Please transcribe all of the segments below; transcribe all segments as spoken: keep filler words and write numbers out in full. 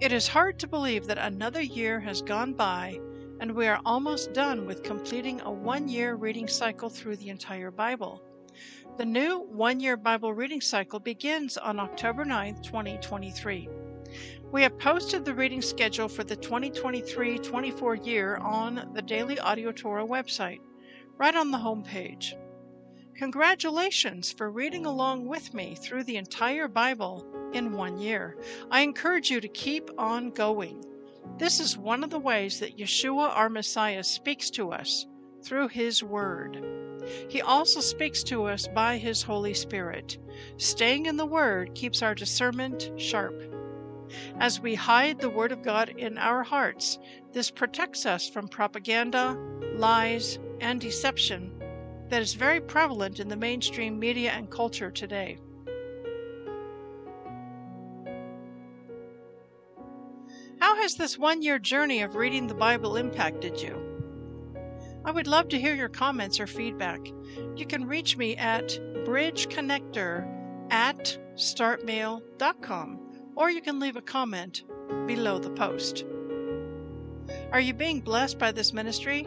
It is hard to believe that another year has gone by, and we are almost done with completing a one-year reading cycle through the entire Bible. The new one-year Bible reading cycle begins on October ninth, twenty twenty-three. We have posted the reading schedule for the twenty twenty-three twenty-four year on the Daily Audio Torah website, right on the homepage. Congratulations for reading along with me through the entire Bible in one year. I encourage you to keep on going. This is one of the ways that Yeshua, our Messiah, speaks to us through his word. He also speaks to us by his Holy Spirit. Staying in the word keeps our discernment sharp. As we hide the Word of God in our hearts, this protects us from propaganda, lies, and deception that is very prevalent in the mainstream media and culture today. How has this one-year journey of reading the Bible impacted you? I would love to hear your comments or feedback. You can reach me at bridge connector at startmail dot com. Or you can leave a comment below the post. Are you being blessed by this ministry?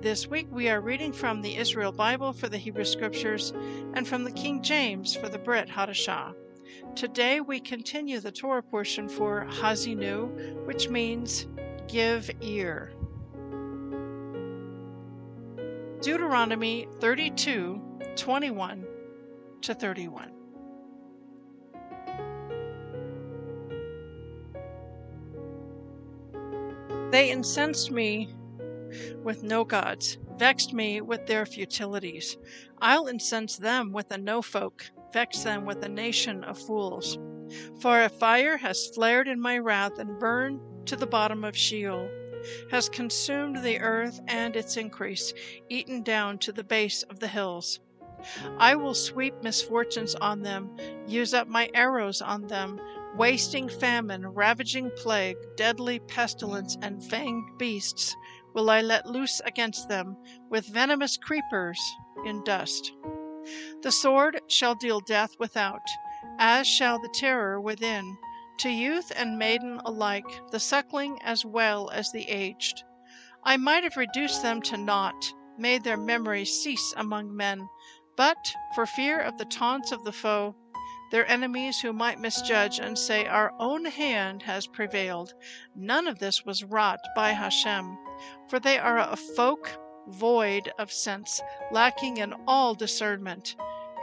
This week we are reading from the Israel Bible for the Hebrew Scriptures and from the King James for the Brit Hadashah. Today we continue the Torah portion for Hazinu, which means give ear. Deuteronomy thirty-two, twenty-one to thirty-one. They incensed me with no gods, vexed me with their futilities. I'll incense them with a no folk, vex them with a nation of fools. For a fire has flared in my wrath and burned to the bottom of Sheol, has consumed the earth and its increase, eaten down to the base of the hills. I will sweep misfortunes on them, use up my arrows on them, wasting famine, ravaging plague, deadly pestilence, and fanged beasts will I let loose against them, with venomous creepers in dust. The sword shall deal death without, as shall the terror within, to youth and maiden alike, the suckling as well as the aged. I might have reduced them to naught, made their memory cease among men, but for fear of the taunts of the foe, their enemies who might misjudge and say, our own hand has prevailed. None of this was wrought by Hashem, for they are a folk void of sense, lacking in all discernment.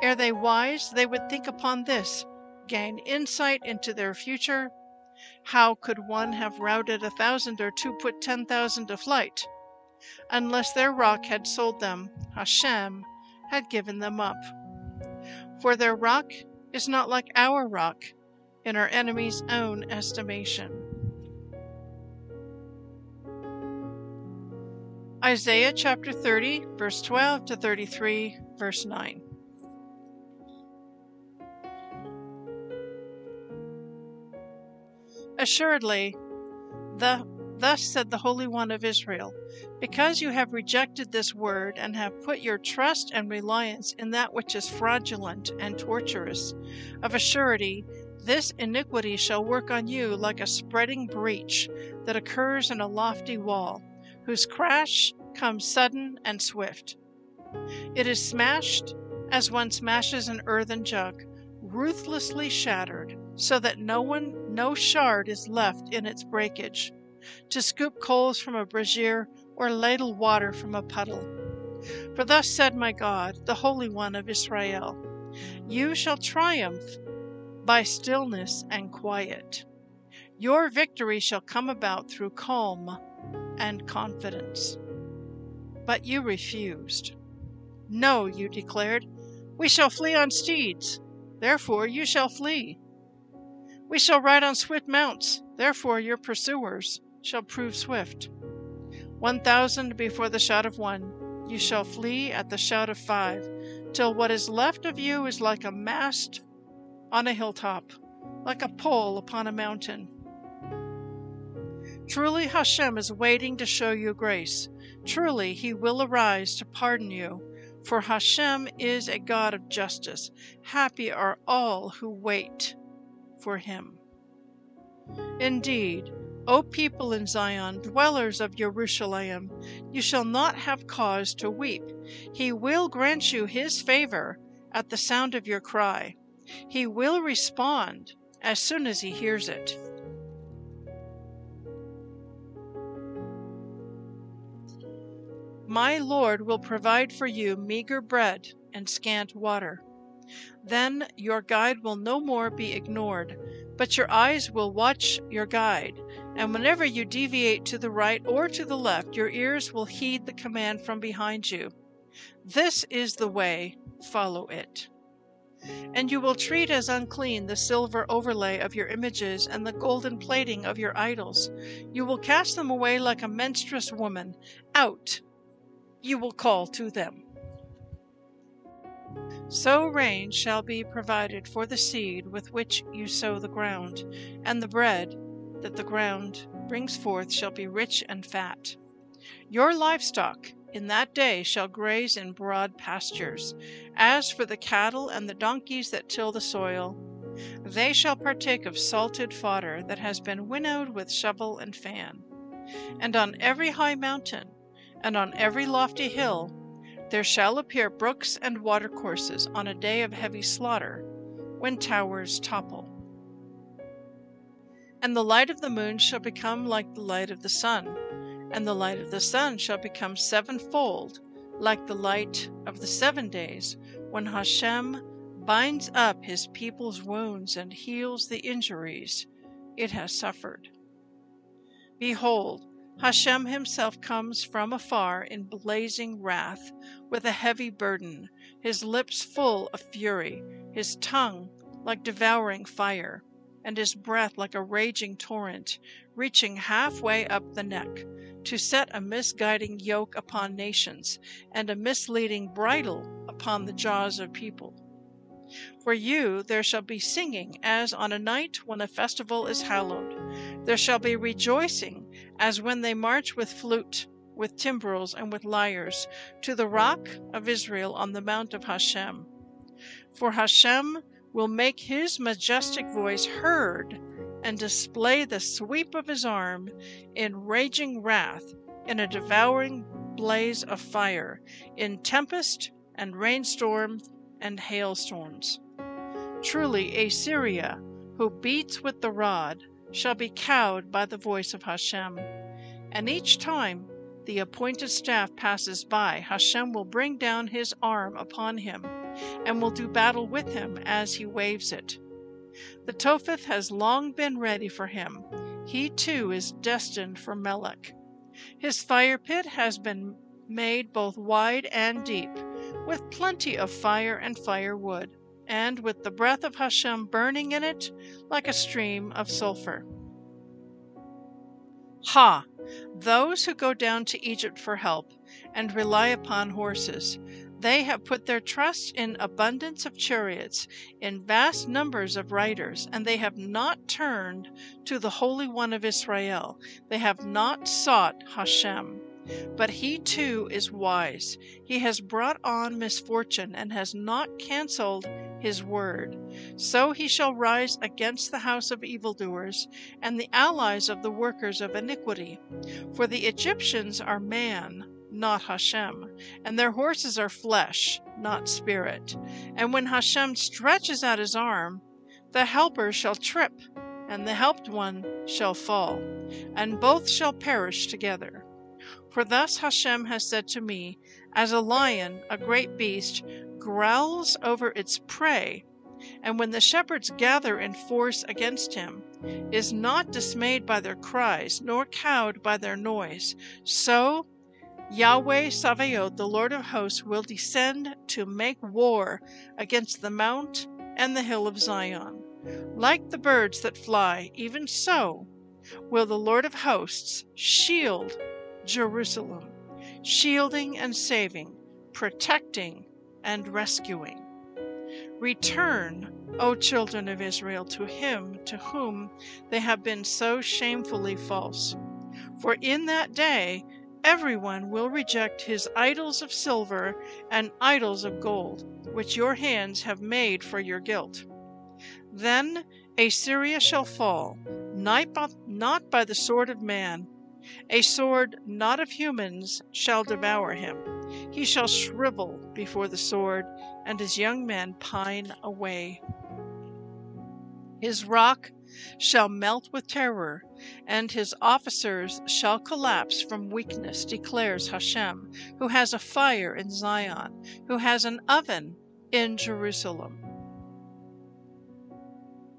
Ere they wise, they would think upon this, gain insight into their future. How could one have routed a thousand or two put ten thousand to flight? Unless their rock had sold them, Hashem had given them up. For their rock is not like our rock in our enemy's own estimation. Isaiah chapter thirty, verse twelve to thirty-three, verse nine. Assuredly, the Thus said the Holy One of Israel, because you have rejected this word and have put your trust and reliance in that which is fraudulent and torturous, of a surety this iniquity shall work on you like a spreading breach that occurs in a lofty wall, whose crash comes sudden and swift. It is smashed as one smashes an earthen jug, ruthlessly shattered, so that no one, no shard is left in its breakage, to scoop coals from a brazier or ladle water from a puddle. For thus said my God, the Holy One of Israel, you shall triumph by stillness and quiet. Your victory shall come about through calm and confidence. But you refused. No, you declared, we shall flee on steeds, therefore you shall flee. We shall ride on swift mounts, therefore your pursuers shall prove swift. One thousand before the shout of one, you shall flee at the shout of five, till what is left of you is like a mast on a hilltop, like a pole upon a mountain. Truly Hashem is waiting to show you grace. Truly he will arise to pardon you, for Hashem is a God of justice. Happy are all who wait for him. Indeed, O people in Zion, dwellers of Jerusalem, you shall not have cause to weep. He will grant you his favor at the sound of your cry. He will respond as soon as he hears it. My Lord will provide for you meager bread and scant water. Then your guide will no more be ignored, but your eyes will watch your guide, and whenever you deviate to the right or to the left, your ears will heed the command from behind you. This is the way, follow it. And you will treat as unclean the silver overlay of your images and the golden plating of your idols. You will cast them away like a menstruous woman. Out! You will call to them. So rain shall be provided for the seed with which you sow the ground, and the bread that the ground brings forth shall be rich and fat. Your livestock in that day shall graze in broad pastures. As for the cattle and the donkeys that till the soil, they shall partake of salted fodder that has been winnowed with shovel and fan. And on every high mountain, and on every lofty hill, there shall appear brooks and watercourses on a day of heavy slaughter, when towers topple. And the light of the moon shall become like the light of the sun, and the light of the sun shall become sevenfold, like the light of the seven days, when Hashem binds up his people's wounds and heals the injuries it has suffered. Behold, Hashem himself comes from afar in blazing wrath, with a heavy burden, his lips full of fury, his tongue like devouring fire, and his breath like a raging torrent, reaching halfway up the neck, to set a misguiding yoke upon nations, and a misleading bridle upon the jaws of people. For you there shall be singing as on a night when a festival is hallowed. There shall be rejoicing as when they march with flute, with timbrels, and with lyres, to the rock of Israel on the mount of Hashem. For Hashem will make his majestic voice heard and display the sweep of his arm in raging wrath, in a devouring blaze of fire, in tempest and rainstorm and hailstorms. Truly Assyria, who beats with the rod, shall be cowed by the voice of Hashem. And each time the appointed staff passes by, Hashem will bring down his arm upon him, and will do battle with him as he waves it. The Topheth has long been ready for him. He too is destined for Melech. His fire pit has been made both wide and deep, with plenty of fire and firewood, and with the breath of Hashem burning in it like a stream of sulfur. Ha! Those who go down to Egypt for help and rely upon horses, They have put their trust in abundance of chariots, in vast numbers of riders, and they have not turned to the Holy One of Israel. They have not sought Hashem. But he too is wise. He has brought on misfortune and has not cancelled his word. So he shall rise against the house of evildoers and the allies of the workers of iniquity. For the Egyptians are man, not Hashem, and their horses are flesh, not spirit. And when Hashem stretches out his arm, the helper shall trip, and the helped one shall fall, and both shall perish together. For thus Hashem has said to me, as a lion, a great beast, growls over its prey, and when the shepherds gather in force against him, is not dismayed by their cries, nor cowed by their noise, so Yahweh Sava'od, the Lord of hosts, will descend to make war against the mount and the hill of Zion. Like the birds that fly, even so will the Lord of hosts shield Jerusalem, shielding and saving, protecting and rescuing. Return, O children of Israel, to him to whom they have been so shamefully false. For in that day everyone will reject his idols of silver and idols of gold, which your hands have made for your guilt. Then Assyria shall fall, not by the sword of man. A sword not of humans shall devour him. He shall shrivel before the sword, and his young men pine away. His rock shall melt with terror, and his officers shall collapse from weakness, declares Hashem, who has a fire in Zion, who has an oven in Jerusalem.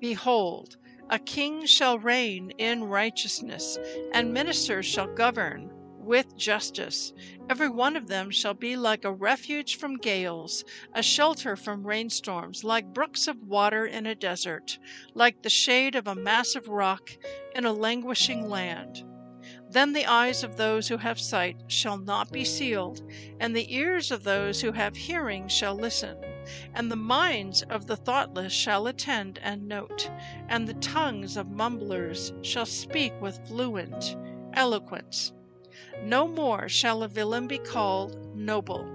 Behold, a king shall reign in righteousness, and ministers shall govern with justice. Every one of them shall be like a refuge from gales, a shelter from rainstorms, like brooks of water in a desert, like the shade of a massive rock in a languishing land. Then the eyes of those who have sight shall not be sealed, and the ears of those who have hearing shall listen, and the minds of the thoughtless shall attend and note, and the tongues of mumblers shall speak with fluent eloquence. No more shall a villain be called noble,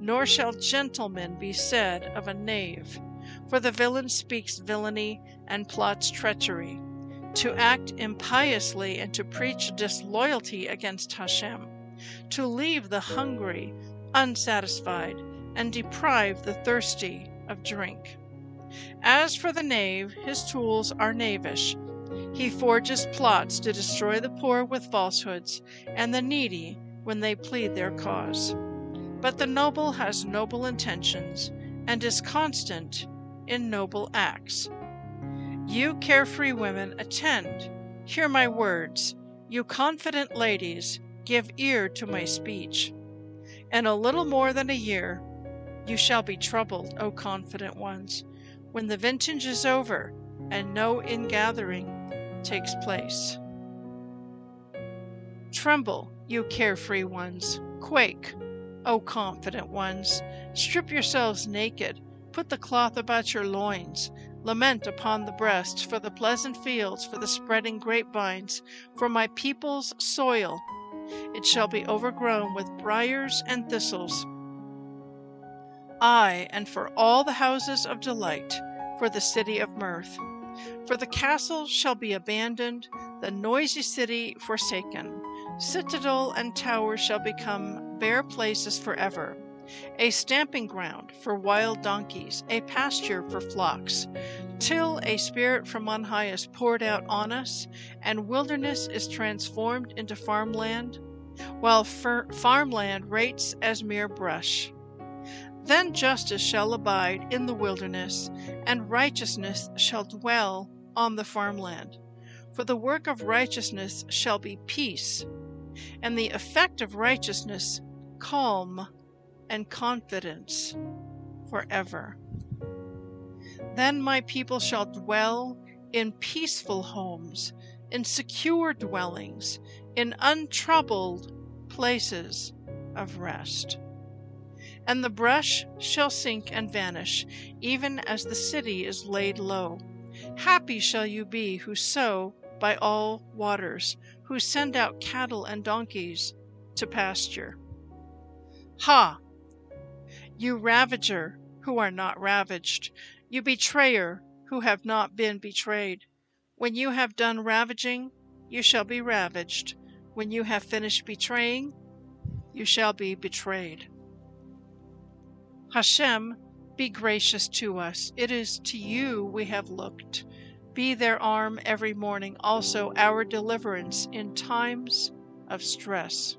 nor shall gentleman be said of a knave. For the villain speaks villainy and plots treachery, to act impiously and to preach disloyalty against Hashem, to leave the hungry unsatisfied and deprive the thirsty of drink. As for the knave, his tools are knavish. He forges plots to destroy the poor with falsehoods, and the needy when they plead their cause. But the noble has noble intentions, and is constant in noble acts. You carefree women, attend, hear my words. You confident ladies, give ear to my speech. In a little more than a year, you shall be troubled, O confident ones, when the vintage is over, and no ingathering takes place. Tremble, you carefree ones, quake, O confident ones, strip yourselves naked, put the cloth about your loins, lament upon the breast for the pleasant fields, for the spreading grapevines, for my people's soil. It shall be overgrown with briars and thistles. Ay, and for all the houses of delight, for the city of mirth. For the castle shall be abandoned, the noisy city forsaken. Citadel and tower shall become bare places forever, a stamping ground for wild donkeys, a pasture for flocks, till a spirit from on high is poured out on us, and wilderness is transformed into farmland, while fir- farmland rates as mere brush. Then justice shall abide in the wilderness, and righteousness shall dwell on the farmland. For the work of righteousness shall be peace, and the effect of righteousness calm and confidence forever. Then my people shall dwell in peaceful homes, in secure dwellings, in untroubled places of rest. and the brush shall sink and vanish, even as the city is laid low. Happy shall you be who sow by all waters, who send out cattle and donkeys to pasture. Ha! You ravager who are not ravaged, you betrayer who have not been betrayed. When you have done ravaging, you shall be ravaged. When you have finished betraying, you shall be betrayed. Hashem, be gracious to us. It is to you we have looked. Be their arm every morning, also our deliverance in times of stress.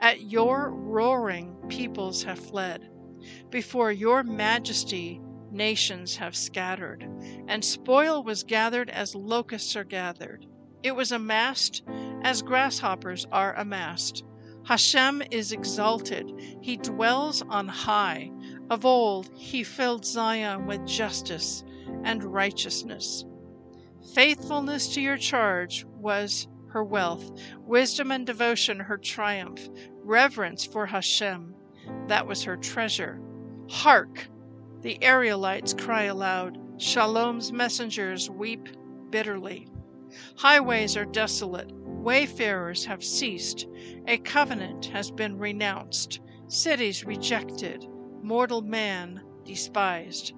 At your roaring, peoples have fled. Before your majesty, nations have scattered, and spoil was gathered as locusts are gathered. It was amassed as grasshoppers are amassed. Hashem is exalted. He dwells on high. Of old he filled Zion with justice and righteousness. Faithfulness to your charge was her wealth, wisdom and devotion her triumph, reverence for Hashem, that was her treasure. Hark! The Arielites cry aloud. Shalom's messengers weep bitterly. Highways are desolate. Wayfarers have ceased. A covenant has been renounced. Cities rejected. Mortal man despised.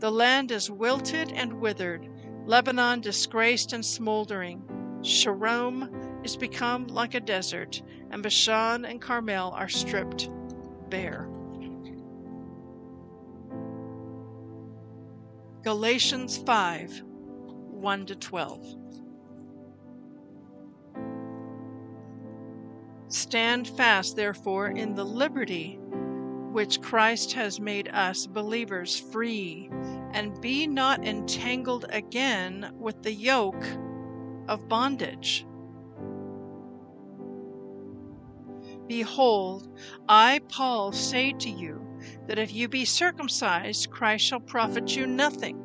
The land is wilted and withered. Lebanon disgraced and smoldering. Sharon is become like a desert, and Bashan and Carmel are stripped bare. Galatians five, one to twelve. Stand fast, therefore, in the liberty which Christ has made us believers free, and be not entangled again with the yoke of bondage. Behold, I, Paul, say to you, that if you be circumcised, Christ shall profit you nothing.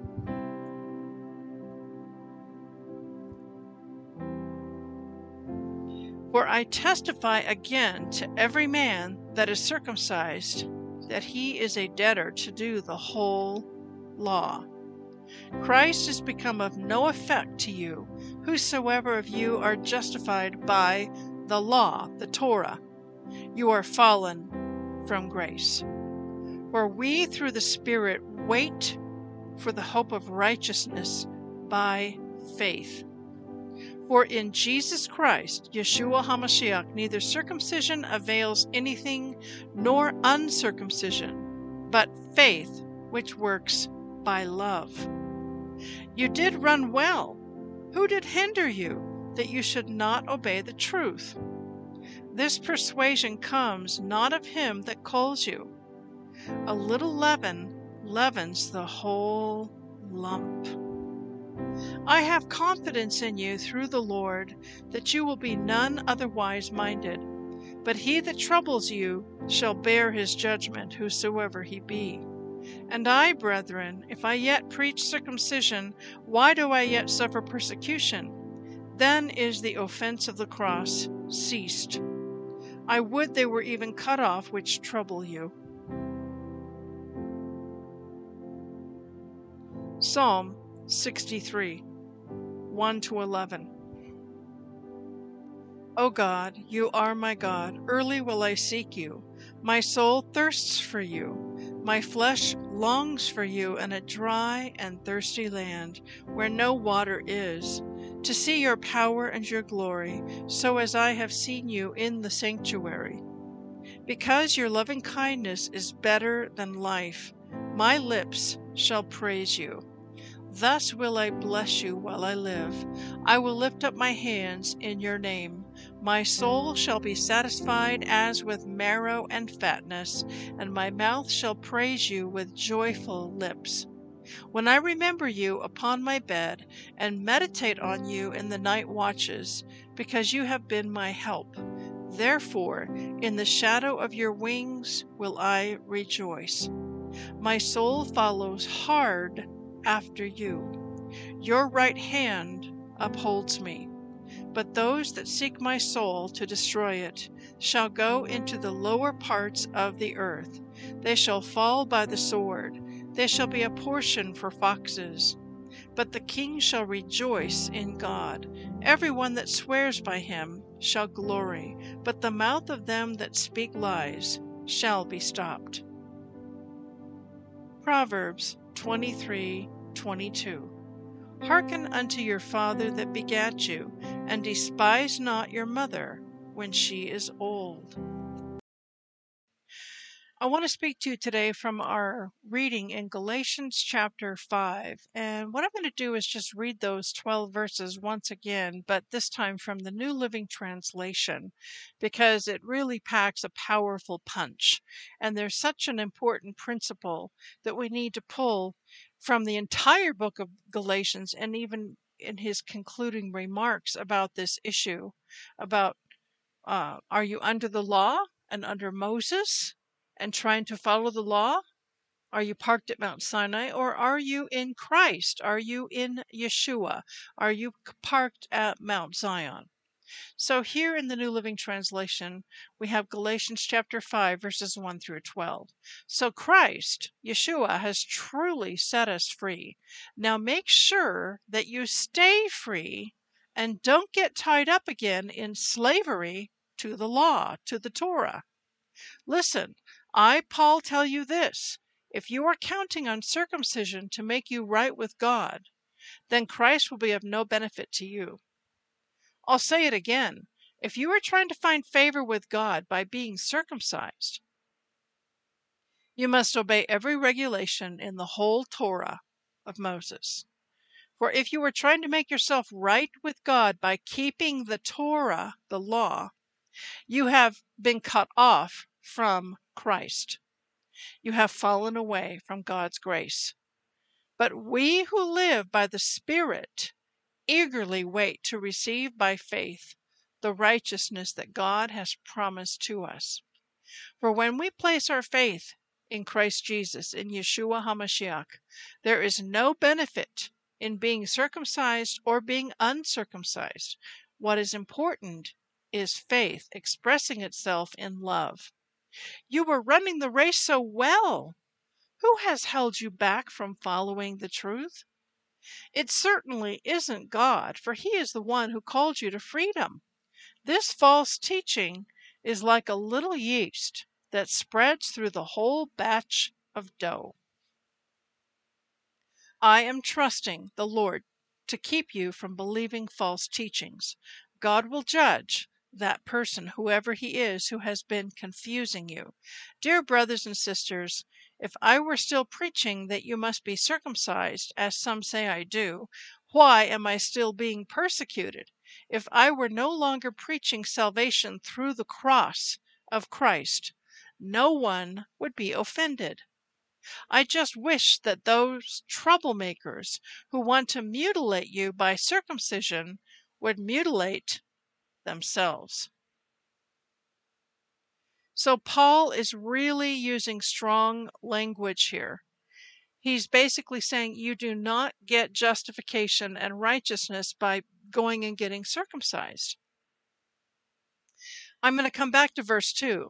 For I testify again to every man that is circumcised, that he is a debtor to do the whole law. Christ is become of no effect to you, whosoever of you are justified by the law, the Torah. You are fallen from grace. For we through the Spirit wait for the hope of righteousness by faith. For in Jesus Christ, Yeshua HaMashiach, neither circumcision avails anything nor uncircumcision, but faith which works by love. You did run well. Who did hinder you that you should not obey the truth? This persuasion comes not of him that calls you. A little leaven leavens the whole lump. I have confidence in you through the Lord that you will be none otherwise minded. But he that troubles you shall bear his judgment, whosoever he be. And I, brethren, if I yet preach circumcision, why do I yet suffer persecution? Then is the offense of the cross ceased. I would they were even cut off which trouble you. Psalm sixty-three, one to eleven. O God, you are my God. Early will I seek you. My soul thirsts for you. My flesh longs for you in a dry and thirsty land where no water is, to see your power and your glory, so as I have seen you in the sanctuary. Because your loving kindness is better than life, my lips shall praise you. Thus will I bless you while I live. I will lift up my hands in your name. My soul shall be satisfied as with marrow and fatness, and my mouth shall praise you with joyful lips. When I remember you upon my bed, and meditate on you in the night watches, because you have been my help. Therefore, in the shadow of your wings will I rejoice. My soul follows hard after you. Your right hand upholds me. but those that seek my soul to destroy it shall go into the lower parts of the earth. They shall fall by the sword. They shall be a portion for foxes. But the king shall rejoice in God. Everyone that swears by him shall glory, but the mouth of them that speak lies shall be stopped. Proverbs twenty-three twenty-two. Hearken unto your father that begat you, and despise not your mother when she is old. I want to speak to you today from our reading in Galatians chapter five. And what I'm going to do is just read those twelve verses once again, but this time from the New Living Translation, because it really packs a powerful punch. And there's such an important principle that we need to pull from the entire book of Galatians, and even in his concluding remarks about this issue, about uh, are you under the law and under Moses? And trying to follow the law? Are you parked at Mount Sinai, or are you in Christ? Are you in Yeshua? Are you parked at Mount Zion? So here in the New Living Translation, we have Galatians chapter five, verses one through twelve. So Christ, Yeshua, has truly set us free. Now make sure that you stay free and don't get tied up again in slavery to the law, to the Torah. Listen, I, Paul, tell you this. If you are counting on circumcision to make you right with God, then Christ will be of no benefit to you. I'll say it again. If you are trying to find favor with God by being circumcised, you must obey every regulation in the whole Torah of Moses. For if you are trying to make yourself right with God by keeping the Torah, the law, you have been cut off from Christ. You have fallen away from God's grace. But we who live by the Spirit eagerly wait to receive by faith the righteousness that God has promised to us. For when we place our faith in Christ Jesus, in Yeshua HaMashiach, there is no benefit in being circumcised or being uncircumcised. What is important is faith expressing itself in love. You were running the race so well. Who has held you back from following the truth? It certainly isn't God, for He is the one who called you to freedom. This false teaching is like a little yeast that spreads through the whole batch of dough. I am trusting the Lord to keep you from believing false teachings. God will judge that person, whoever he is, who has been confusing you. Dear brothers and sisters, if I were still preaching that you must be circumcised, as some say I do, why am I still being persecuted? If I were no longer preaching salvation through the cross of Christ, no one would be offended. I just wish that those troublemakers who want to mutilate you by circumcision would mutilate themselves. So Paul is really using strong language here. He's basically saying you do not get justification and righteousness by going and getting circumcised. I'm going to come back to verse two.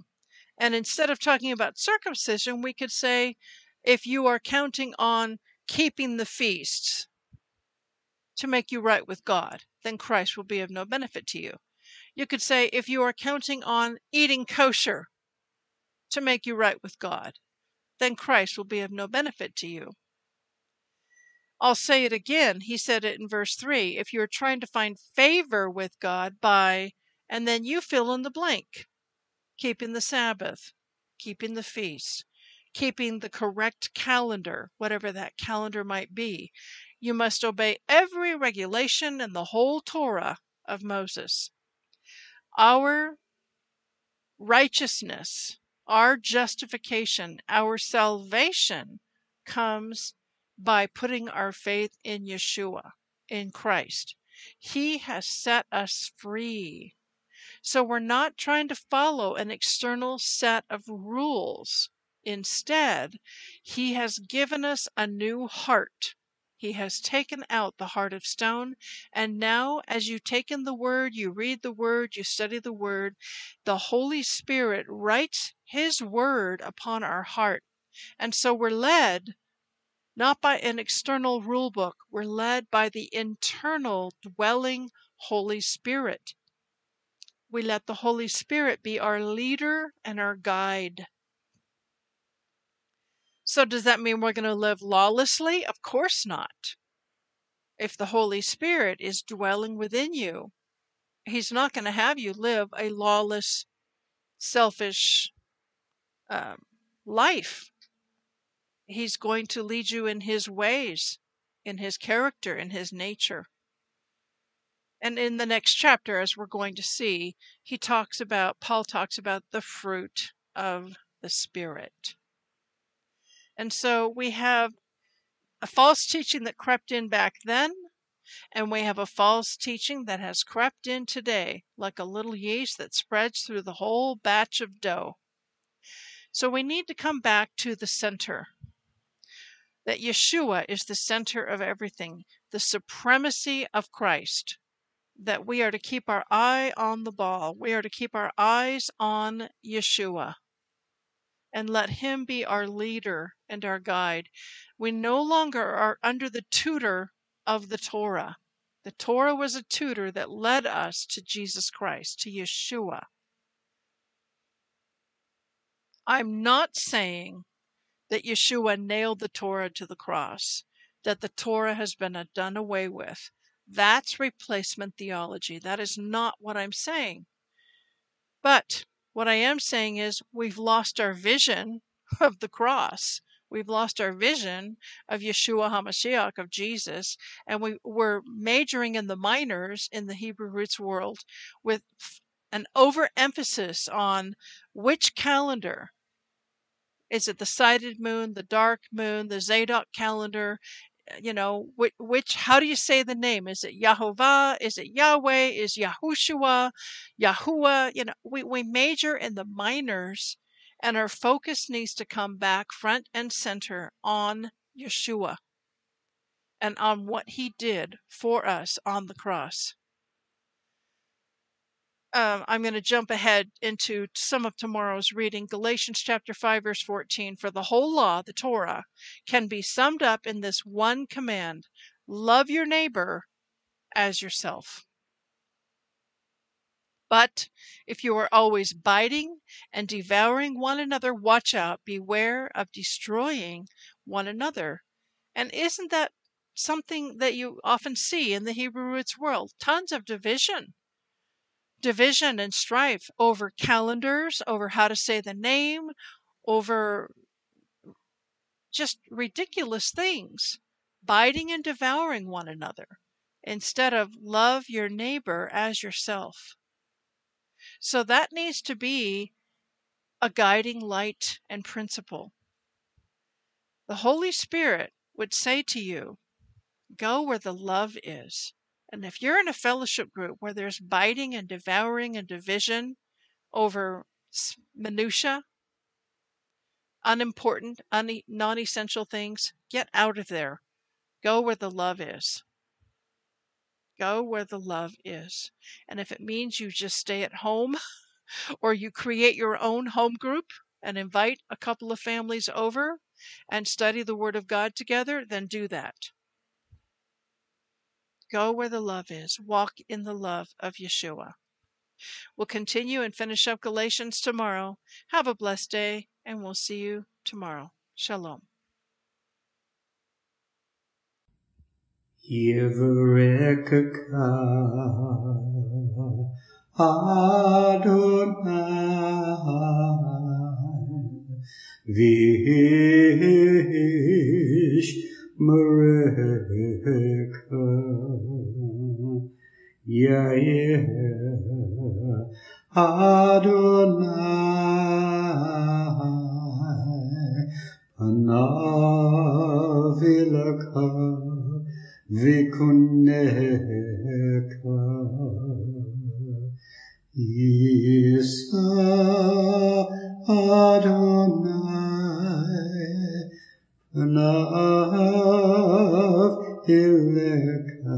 And instead of talking about circumcision, we could say if you are counting on keeping the feasts to make you right with God, then Christ will be of no benefit to you. You could say, if you are counting on eating kosher to make you right with God, then Christ will be of no benefit to you. I'll say it again. He said it in verse three. If you're trying to find favor with God by, and then you fill in the blank, keeping the Sabbath, keeping the feast, keeping the correct calendar, whatever that calendar might be, you must obey every regulation in the whole Torah of Moses. Our righteousness, our justification, our salvation comes by putting our faith in Yeshua, in Christ. He has set us free. So we're not trying to follow an external set of rules. Instead, He has given us a new heart, He has taken out the heart of stone. And now, as you take in the Word, you read the Word, you study the Word, the Holy Spirit writes His Word upon our heart. And so we're led not by an external rule book. We're led by the internal dwelling Holy Spirit. We let the Holy Spirit be our leader and our guide. So does that mean we're going to live lawlessly? Of course not. If the Holy Spirit is dwelling within you, He's not going to have you live a lawless, selfish um, life. He's going to lead you in His ways, in His character, in His nature. And in the next chapter, as we're going to see, he talks about, Paul talks about the fruit of the Spirit. And so we have a false teaching that crept in back then, and we have a false teaching that has crept in today, like a little yeast that spreads through the whole batch of dough. So we need to come back to the center, that Yeshua is the center of everything, the supremacy of Christ, that we are to keep our eye on the ball. We are to keep our eyes on Yeshua, and let Him be our leader and our guide. We no longer are under the tutor of the Torah. The Torah was a tutor that led us to Jesus Christ, to Yeshua. I'm not saying that Yeshua nailed the Torah to the cross, that the Torah has been done away with. That's replacement theology. That is not what I'm saying. But what I am saying is we've lost our vision of the cross. We've lost our vision of Yeshua HaMashiach, of Jesus, and we, we're majoring in the minors in the Hebrew roots world with an overemphasis on which calendar. Is it the sighted moon, the dark moon, the Zadok calendar? You know, which, which, how do you say the name? Is it Yahovah? Is it Yahweh? Is Yahushua? Yahuwah? You know, we, we major in the minors, and our focus needs to come back front and center on Yeshua and on what He did for us on the cross. Um, I'm going to jump ahead into some of tomorrow's reading. Galatians chapter five, verse fourteen. For the whole law, the Torah, can be summed up in this one command: love your neighbor as yourself. But if you are always biting and devouring one another, watch out. Beware of destroying one another. And isn't that something that you often see in the Hebrew roots world? Tons of division. Division and strife over calendars, over how to say the name, over just ridiculous things, biting and devouring one another, instead of love your neighbor as yourself. So that needs to be a guiding light and principle. The Holy Spirit would say to you, go where the love is. And if you're in a fellowship group where there's biting and devouring and division over minutia, unimportant, un- non-essential things, get out of there. Go where the love is. Go where the love is. And if it means you just stay at home or you create your own home group and invite a couple of families over and study the Word of God together, then do that. Go where the love is. Walk in the love of Yeshua. We'll continue and finish up Galatians tomorrow. Have a blessed day, and we'll see you tomorrow. Shalom. Mereka Yahweh Adonai Panavilaka Vikuneka Isa Adonai Panav Elecha,